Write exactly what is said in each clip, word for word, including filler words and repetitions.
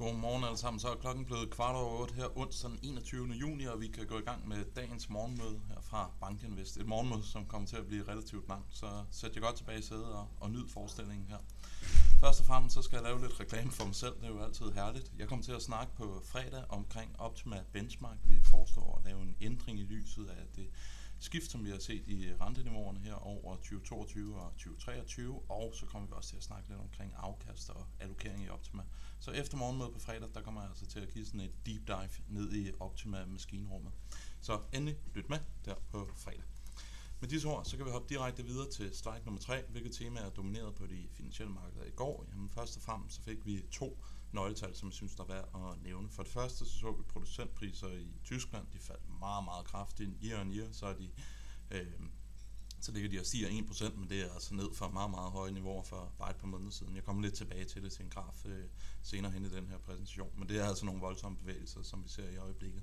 Godmorgen alle sammen. Så er klokken blevet kvart over otte her onsdag den enogtyvende juni, og vi kan gå i gang med dagens morgenmøde her fra Bankinvest. Et morgenmøde, som kommer til at blive relativt langt, så sæt jer godt tilbage i sædet og, og nyd forestillingen her. Først og fremmest så skal jeg lave lidt reklame for mig selv, det er jo altid herligt. Jeg kommer til at snakke på fredag omkring Optima Benchmark. Vi forestår at lave en ændring i lyset af det skift, som vi har set i renteniveauerne her over tyve toogtyve og tyve treogtyve, og så kommer vi også til at snakke lidt omkring afkast og allokering i Optima. Så efter morgenmødet på fredag, der kommer jeg altså til at give sådan et deep dive ned i Optima-maskinrummet. Så endelig lyt med der på fredag. Med disse ord, så kan vi hoppe direkte videre til slide nummer tre, hvilket tema er domineret på de finansielle markeder i går. Jamen først og fremmest så fik vi to nøgletal, som jeg synes, der er værd at nævne. For det første så så vi producentpriser i Tyskland. De faldt meget, meget kraftigt year on year, så er de, øh, så ligger de og stiger en procent, men det er altså ned fra meget, meget høje niveauer for bare et par måneder siden. Jeg kommer lidt tilbage til det til en graf øh, senere hen i den her præsentation, men det er altså nogle voldsomme bevægelser, som vi ser i øjeblikket.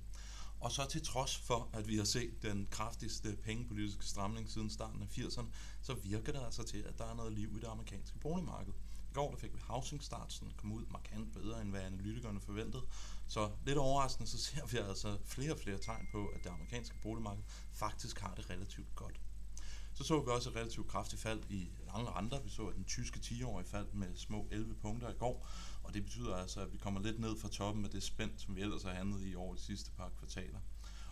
Og så til trods for, at vi har set den kraftigste pengepolitiske stramning siden starten af firserne, så virker det altså til, at der er noget liv i det amerikanske boligmarked. I går der fik vi housing starts, den kom ud markant bedre, end hvad analytikerne forventede. Så lidt overraskende, så ser vi altså flere og flere tegn på, at det amerikanske boligmarked faktisk har det relativt godt. Så så vi også et relativt kraftigt fald i lange renter. Vi så, at den tyske ti-årige faldt med små elleve punkter i går, og det betyder altså, at vi kommer lidt ned fra toppen af det spænd, som vi ellers har handlet i over de sidste par kvartaler.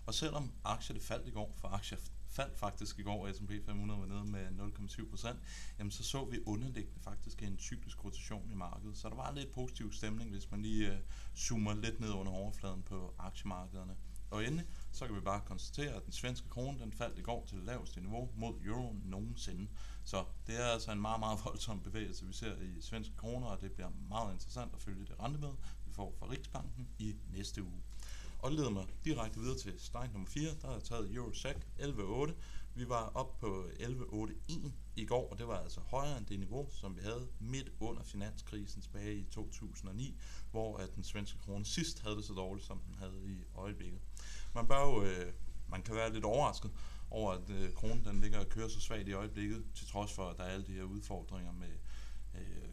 Og selvom aktier det faldt i går, for aktier faldt faktisk i går, og S and P fem hundrede var nede med nul komma syv procent, jamen så så vi underliggende faktisk en cyklisk rotation i markedet. Så der var lidt positiv stemning, hvis man lige øh, zoomer lidt ned under overfladen på aktiemarkederne. Og endelig, så kan vi bare konstatere, at den svenske krone, den faldt i går til det laveste niveau mod euroen nogensinde. Så det er altså en meget, meget voldsom bevægelse, vi ser i svenske kroner, og det bliver meget interessant at følge det rentemøde, vi får fra Riksbanken i næste uge. Og det leder mig direkte videre til slide nummer fire, der er taget Eurozac elleve komma otte. Vi var op på elleve komma otte en i går, og det var altså højere end det niveau, som vi havde midt under finanskrisen tilbage i to tusind og ni, hvor at den svenske krone sidst havde det så dårligt, som den havde i øjeblikket. Man bør jo, øh, man kan være lidt overrasket over, at øh, kronen den ligger og kører så svagt i øjeblikket, til trods for, at der er alle de her udfordringer med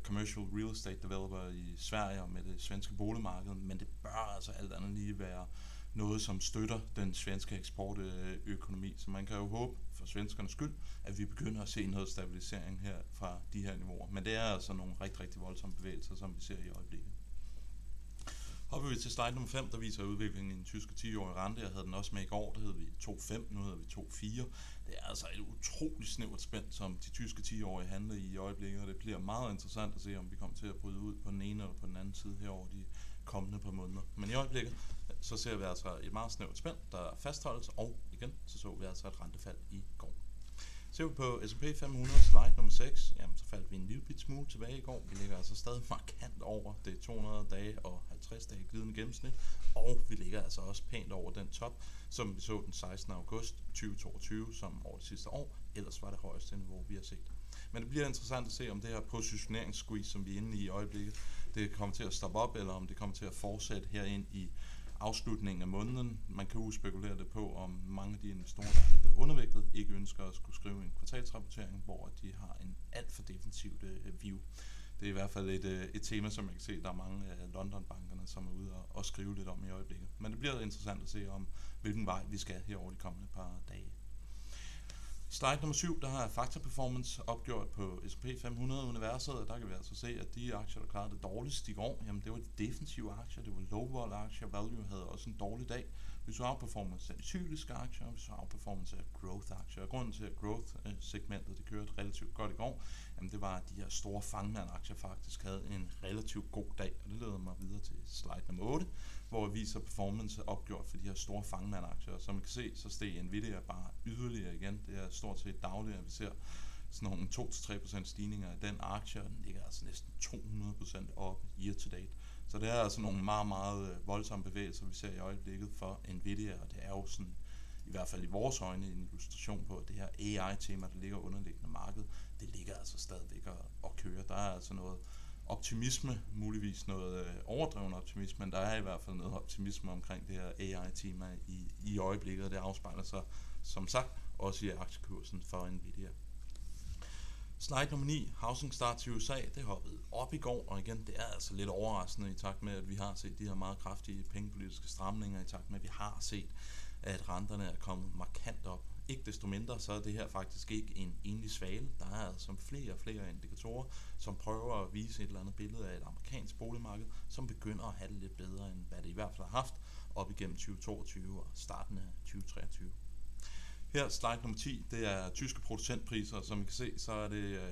commercial real estate developer i Sverige og med det svenske boligmarked, men det bør altså alt andet lige være noget, som støtter den svenske eksportøkonomi. Så man kan jo håbe, for svenskernes skyld, at vi begynder at se noget stabilisering her fra de her niveauer. Men det er altså nogle rigtig, rigtig voldsomme bevægelser, som vi ser i øjeblikket. Hopper vi til slide nummer fem, der viser udviklingen i den tyske ti-årige rente. Jeg havde den også med i går, der hed vi to komma fem, nu hedder vi to komma fire. Det er altså et utroligt snævert spænd, som de tyske ti-årige handler i i øjeblikket, og det bliver meget interessant at se, om vi kommer til at bryde ud på den ene eller på den anden side her over de kommende par måneder. Men i øjeblikket, så ser vi altså et meget snævert spænd, der fastholdes, og igen, så så vi altså et rentefald i går. Ser vi på S and P fem hundrede, slide nummer seks, jamen, så faldt vi en lille bit smule tilbage i går. Vi ligger altså stadig markant over det to hundrede dage og halvtreds dage glidende gennemsnit, og vi ligger altså også pænt over den top, som vi så den sekstende august tyve toogtyve, som over det sidste år, ellers var det højeste niveau, vi har set. Men det bliver interessant at se, om det her positioneringssqueeze, som vi er inde i i øjeblikket, det kommer til at stoppe op, eller om det kommer til at fortsætte herind i afslutningen af måneden. Man kan jo spekulere det på, om mange af de investorer, der er blevet undervægtet, ikke ønsker at skulle skrive en kvartalsrapportering, hvor de har en alt for defensivt øh, view. Det er i hvert fald et, øh, et tema, som jeg kan se, der er mange af London-bankerne, som er ude og, og skrive lidt om i øjeblikket. Men det bliver interessant at se, om hvilken vej vi skal her over de kommende par dage. Slide nummer syv, der har Factor Performance opgjort på S and P fem hundrede-universet, og der kan vi altså se, at de aktier, der klarede det dårligst i går, jamen det var de defensive aktier, det var low-vol aktier, value havde også en dårlig dag. Vi så outperformance af cykliske aktier, og vi så outperformance af growth-aktier. Og grunden til, at growth-segmentet det kørte relativt godt i går, jamen det var, at de her store fangmand-aktier faktisk havde en relativt god dag, og det leder mig videre til slide nummer otte, hvor jeg viser performance opgjort for de her store fangmand-aktier. Som I kan se, så steg Nvidia bare yderligere igen. Det er stort set dagligt, at vi ser sådan nogle to til tre procent stigninger i den aktie, og den ligger altså næsten to hundrede procent op year to date. Så det er altså nogle meget, meget voldsomme bevægelser, vi ser i øjeblikket for Nvidia, og det er jo sådan, i hvert fald i vores øjne, en illustration på, at det her A I-tema, der ligger underliggende marked, det ligger altså stadigvæk og kører. Der er altså noget optimisme, muligvis noget overdreven optimisme, men der er i hvert fald noget optimisme omkring det her A I-tema i, i øjeblikket, og det afspejler sig, som sagt, også i aktiekursen for Nvidia. Slide nummer ni, housing starts i U S A, det hoppede op i går, og igen, det er altså lidt overraskende i takt med, at vi har set de her meget kraftige pengepolitiske stramninger, i takt med, at vi har set, at renterne er kommet markant op. Ikke desto mindre, så er det her faktisk ikke en enlig svale. Der er altså flere og flere indikatorer, som prøver at vise et eller andet billede af et amerikansk boligmarked, som begynder at have det lidt bedre, end hvad det i hvert fald har haft op igennem tyve toogtyve og starten af tyve treogtyve. Her, slide nummer ti, det er tyske producentpriser, og som I kan se, så er det, øh,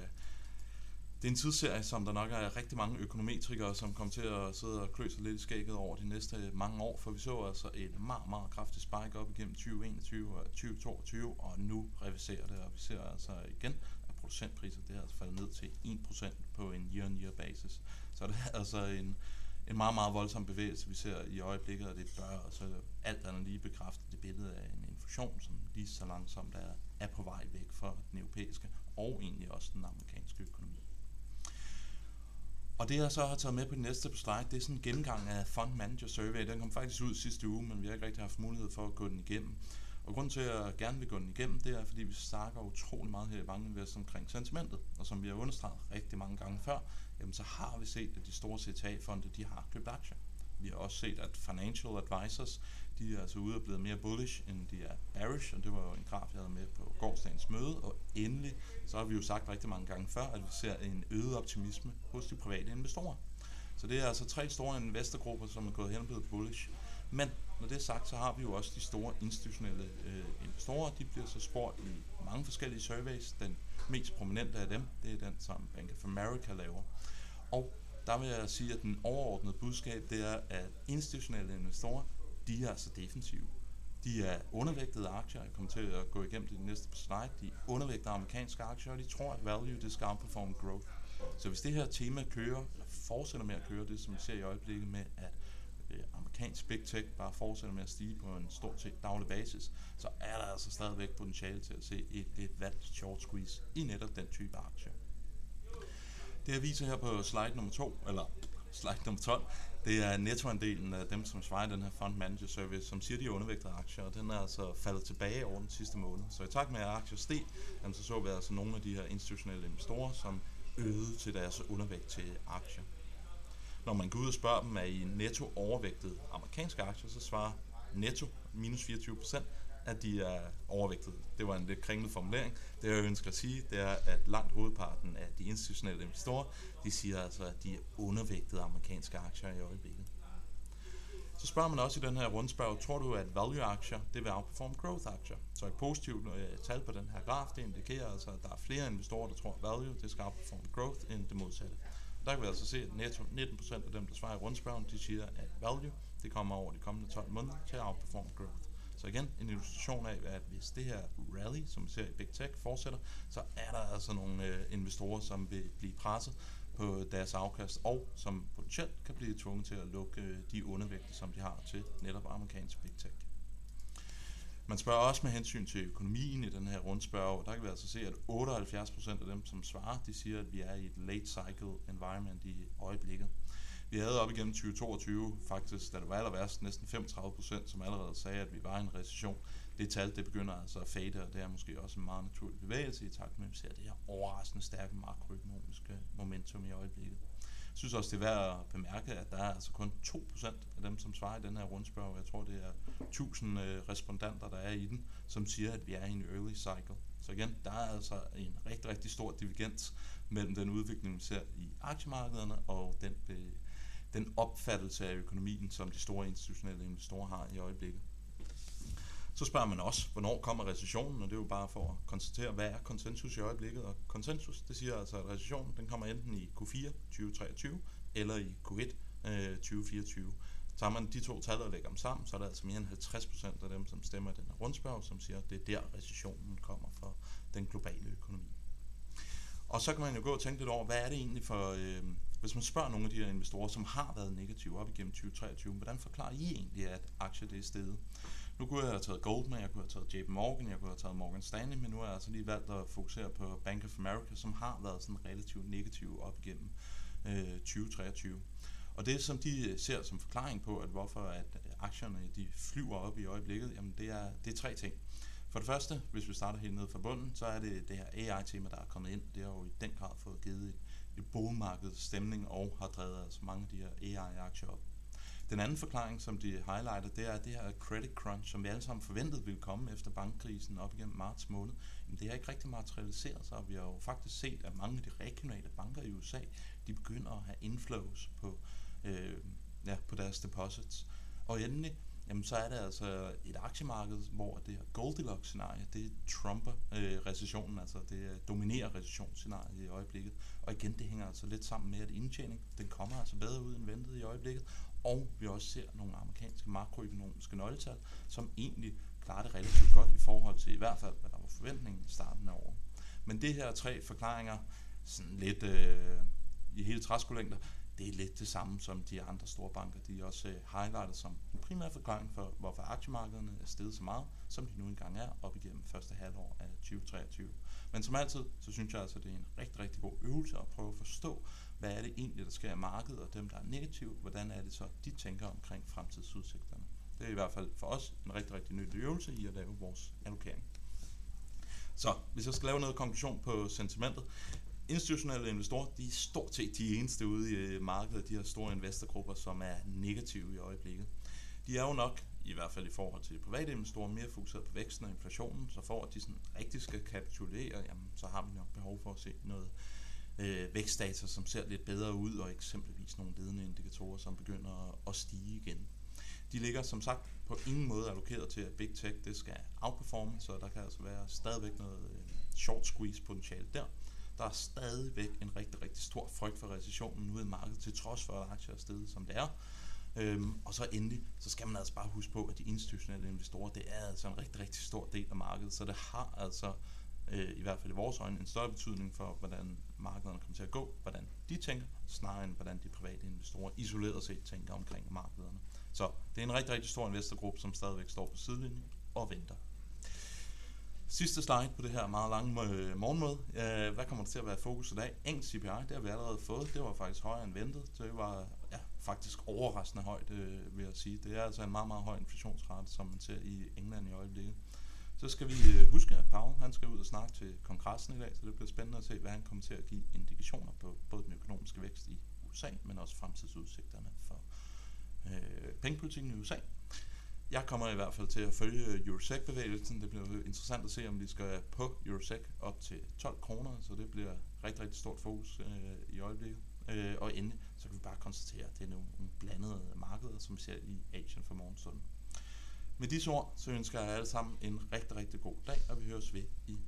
det er en tidsserie, som der nok er rigtig mange økonometrikere, som kommer til at sidde og klø sig lidt i skægget over de næste mange år, for vi så altså et meget, meget kraftigt spike op igennem tyve enogtyve og tyve toogtyve, og nu reverserer det, og vi ser altså igen, at producentpriser, det er altså faldet ned til en procent på en year-on-year basis. Så det er altså en, en meget, meget voldsom bevægelse, vi ser i øjeblikket, og det bør altså alt andet lige bekræfte det billede af en inflation, som lige så langsomt er, er på vej væk fra den europæiske og egentlig også den amerikanske økonomi. Og det jeg så har taget med på det næste slide, det er sådan en gennemgang af Fund Manager Survey. Den kom faktisk ud sidste uge, men vi har ikke rigtig haft mulighed for at gå den igennem. Og grunden til, at jeg gerne vil gå den igennem, det er, fordi vi snakker utrolig meget her i Bankinvest omkring sentimentet. Og som vi har understreget rigtig mange gange før, jamen så har vi set, at de store C T A-fonde, de har købt aktier. Vi har også set, at financial advisors, de er altså ude og blevet mere bullish, end de er bearish, og det var jo en graf, jeg havde med på gårsdagens møde. Og endelig, så har vi jo sagt rigtig mange gange før, at vi ser en øget optimisme hos de private investorer. Så det er altså tre store investorgrupper, som er gået hen og blevet bullish. Men når det er sagt, så har vi jo også de store institutionelle øh, investorer. De bliver så spurgt i mange forskellige surveys. Den mest prominente af dem, det er den, som Bank of America laver. Og der vil jeg sige, at den overordnede budskab, det er, at institutionelle investorer, de er altså defensive. De er undervægtede aktier, jeg kommer til at gå igennem det næste slide, de er undervægtede amerikanske aktier, og de tror, at value, det skal outperform growth. Så hvis det her tema kører, eller fortsætter med at køre, det som vi ser i øjeblikket med, at amerikansk big tech bare fortsætter med at stige på en stort set daglig basis, så er der altså stadigvæk potentiale til at se et, et valgt short squeeze i netop den type aktier. Det jeg viser her på slide nummer to, eller slide nummer tolv, det er nettoandelen af dem, som svarer i den her Fund Manager Service, som siger, de er undervægtede aktier, og den er altså faldet tilbage over den sidste måned. Så i takt med, at aktier steg, så så vi altså nogle af de her institutionelle investorer, som øgede til deres undervægt til aktier. Når man går ud og spørger dem, er I netto overvægtede amerikanske aktier, så svarer netto minus fireogtyve procent, at de er overvægtede. Det var en lidt kringlet formulering. Det jeg ønsker at sige, det er, at langt hovedparten af de institutionelle investorer, de siger altså, at de er undervægtede amerikanske aktier i øjeblikket. Så spørger man også i den her rundspørg, tror du, at value-aktier, det vil outperform growth-aktier? Så et positivt uh, tal på den her graf, det indikerer altså, at der er flere investorer, der tror, at value, det skal outperform growth, end det modsatte. Der kan vi altså se, at netto nitten procent af dem, der svarer i rundspørgen, de siger, at value, det kommer over de kommende tolv måneder til at outperform growth. Så igen, en illustration af, at hvis det her rally, som vi ser i Big Tech, fortsætter, så er der altså nogle øh, investorer, som vil blive presset på deres afkast, og som potentielt kan blive tvunget til at lukke øh, de undervægte, som de har til netop amerikansk Big Tech. Man spørger også med hensyn til økonomien i den her rundspørge, der kan vi altså se, at otteoghalvfjerds procent af dem, som svarer, de siger, at vi er i et late cycle environment i øjeblikket. Vi havde op igennem tyve toogtyve faktisk, da det var aller værst, næsten femogtredive procent, som allerede sagde, at vi var i en recession. Det tal, det begynder altså at fade, og det er måske også en meget naturlig bevægelse i takt med, at vi ser det her overraskende stærke makroøkonomiske momentum i øjeblikket. Jeg synes også, det er værd at bemærke, at der er altså kun to procent af dem, som svarer i den her rundspørg, og jeg tror, det er tusind respondenter, der er i den, som siger, at vi er i en early cycle. Så igen, der er altså en rigtig, rigtig stor divergens mellem den udvikling, vi ser i aktiemarkederne, og den den opfattelse af økonomien, som de store institutionelle investorer har i øjeblikket. Så spørger man også, hvornår kommer recessionen, og det er jo bare for at konstatere, hvad er konsensus i øjeblikket, og konsensus, det siger altså, at recessionen, den kommer enten i Q fire tyve treogtyve, eller i Q et tyve fireogtyve. Tager man de to tal og lægger dem sammen, så er der altså mere end halvtreds procent af dem, som stemmer i den her rundspørg, som siger, at det er der recessionen kommer for den globale økonomi. Og så kan man jo gå og tænke lidt over, hvad er det egentlig for, øh, hvis man spørger nogle af de her investorer, som har været negative op igennem tyve treogtyve, hvordan forklarer I egentlig, at aktier det er steget? Nu kunne jeg have taget Goldman, jeg kunne have taget J P Morgan, jeg kunne have taget Morgan Stanley, men nu har jeg altså lige valgt at fokusere på Bank of America, som har været sådan relativt negative op igennem øh, tyve treogtyve. Og det, som de ser som forklaring på, at hvorfor at aktierne de flyver op i øjeblikket, jamen det er, det er tre ting. For det første, hvis vi starter helt nede fra bunden, så er det det her A I-tema, der er kommet ind. Det har jo i den grad fået givet et, et bullmarkedets stemning og har drevet altså mange af de her A I-aktier op. Den anden forklaring, som de highlighter, det er det her credit crunch, som vi alle sammen forventede ville komme efter bankkrisen op igennem marts måned. Men det har ikke rigtig materialiseret sig, og vi har jo faktisk set, at mange af de regionale banker i U S A, de begynder at have inflows på, øh, ja, på deres deposits. Og endelig, jamen, så er det altså et aktiemarked, hvor det her Goldilocks-scenarie, det trumper øh, recessionen, altså det dominerer recessionsscenariet i øjeblikket. Og igen, det hænger altså lidt sammen med, at indtjening, den kommer altså bedre ud end ventet i øjeblikket. Og vi også ser nogle amerikanske makroøkonomiske nøgletal, som egentlig klarer det relativt godt i forhold til i hvert fald, hvad der var forventningen i starten af året. Men det her tre forklaringer, sådan lidt øh, i hele træskolængder, det er lidt det samme som de andre store banker, de også øh, highlighter som en primær forklaring for, hvorfor aktiemarkederne er steget så meget, som de nu engang er, op igennem første halvår af tyve treogtyve. Men som altid, så synes jeg altså, det er en rigtig, rigtig god øvelse at prøve at forstå, hvad er det egentlig, der sker i markedet, og dem, der er negative, hvordan er det så, de tænker omkring fremtidsudsigterne. Det er i hvert fald for os en rigtig, rigtig nyttig øvelse i at lave vores allokering. Så hvis jeg skal lave noget konklusion på sentimentet, institutionelle investorer, de er stort set de eneste ude i markedet, de her store investorgrupper, som er negative i øjeblikket. De er jo nok, i hvert fald i forhold til private investorer, mere fokuseret på væksten og inflationen, så for at de sådan rigtig skal kapitulere, jamen, så har man nok behov for at se noget øh, vækstdata, som ser lidt bedre ud, og eksempelvis nogle ledende indikatorer, som begynder at stige igen. De ligger som sagt på ingen måde allokeret til, at Big Tech det skal outperforme, så der kan altså være stadigvæk noget øh, short squeeze potentiale der. Der er stadigvæk en rigtig, rigtig stor frygt for recessionen ude i markedet, til trods for at aktier er steget, som det er. Øhm, og så endelig, så skal man altså bare huske på, at de institutionelle investorer, det er altså en rigtig, rigtig stor del af markedet, så det har altså, øh, i hvert fald i vores øjne, en større betydning for, hvordan markederne kommer til at gå, hvordan de tænker, snarere end hvordan de private investorer isoleret set tænker omkring markederne. Så det er en rigtig, rigtig stor investorgruppe, som stadigvæk står på sidelinjen og venter. Sidste slide på det her meget lange morgenmøde. Hvad kommer der til at være fokus i dag? Engelsk C P I, det har vi allerede fået. Det var faktisk højere end ventet. Det var ja, faktisk overraskende højt, øh, vil jeg sige. Det er altså en meget, meget høj inflationsrate, som man ser i England i øjeblikket. Så skal vi huske, at Powell han skal ud og snakke til kongressen i dag, så det bliver spændende at se, hvad han kommer til at give indikationer på både den økonomiske vækst i U S A, men også fremtidsudsigterne for øh, pengepolitikken i U S A. Jeg kommer i hvert fald til at følge Eurozac-bevægelsen. Det bliver interessant at se, om vi skal på Eurozac op til tolv kroner, så det bliver rigtig, rigtig stort fokus øh, i øjeblikket. Øh, og endelig, så kan vi bare konstatere, at det er nogle blandede markeder, som vi ser i Asien for morgenstunden. Med disse ord, så ønsker jeg alle sammen en rigtig, rigtig god dag, og vi høres ved i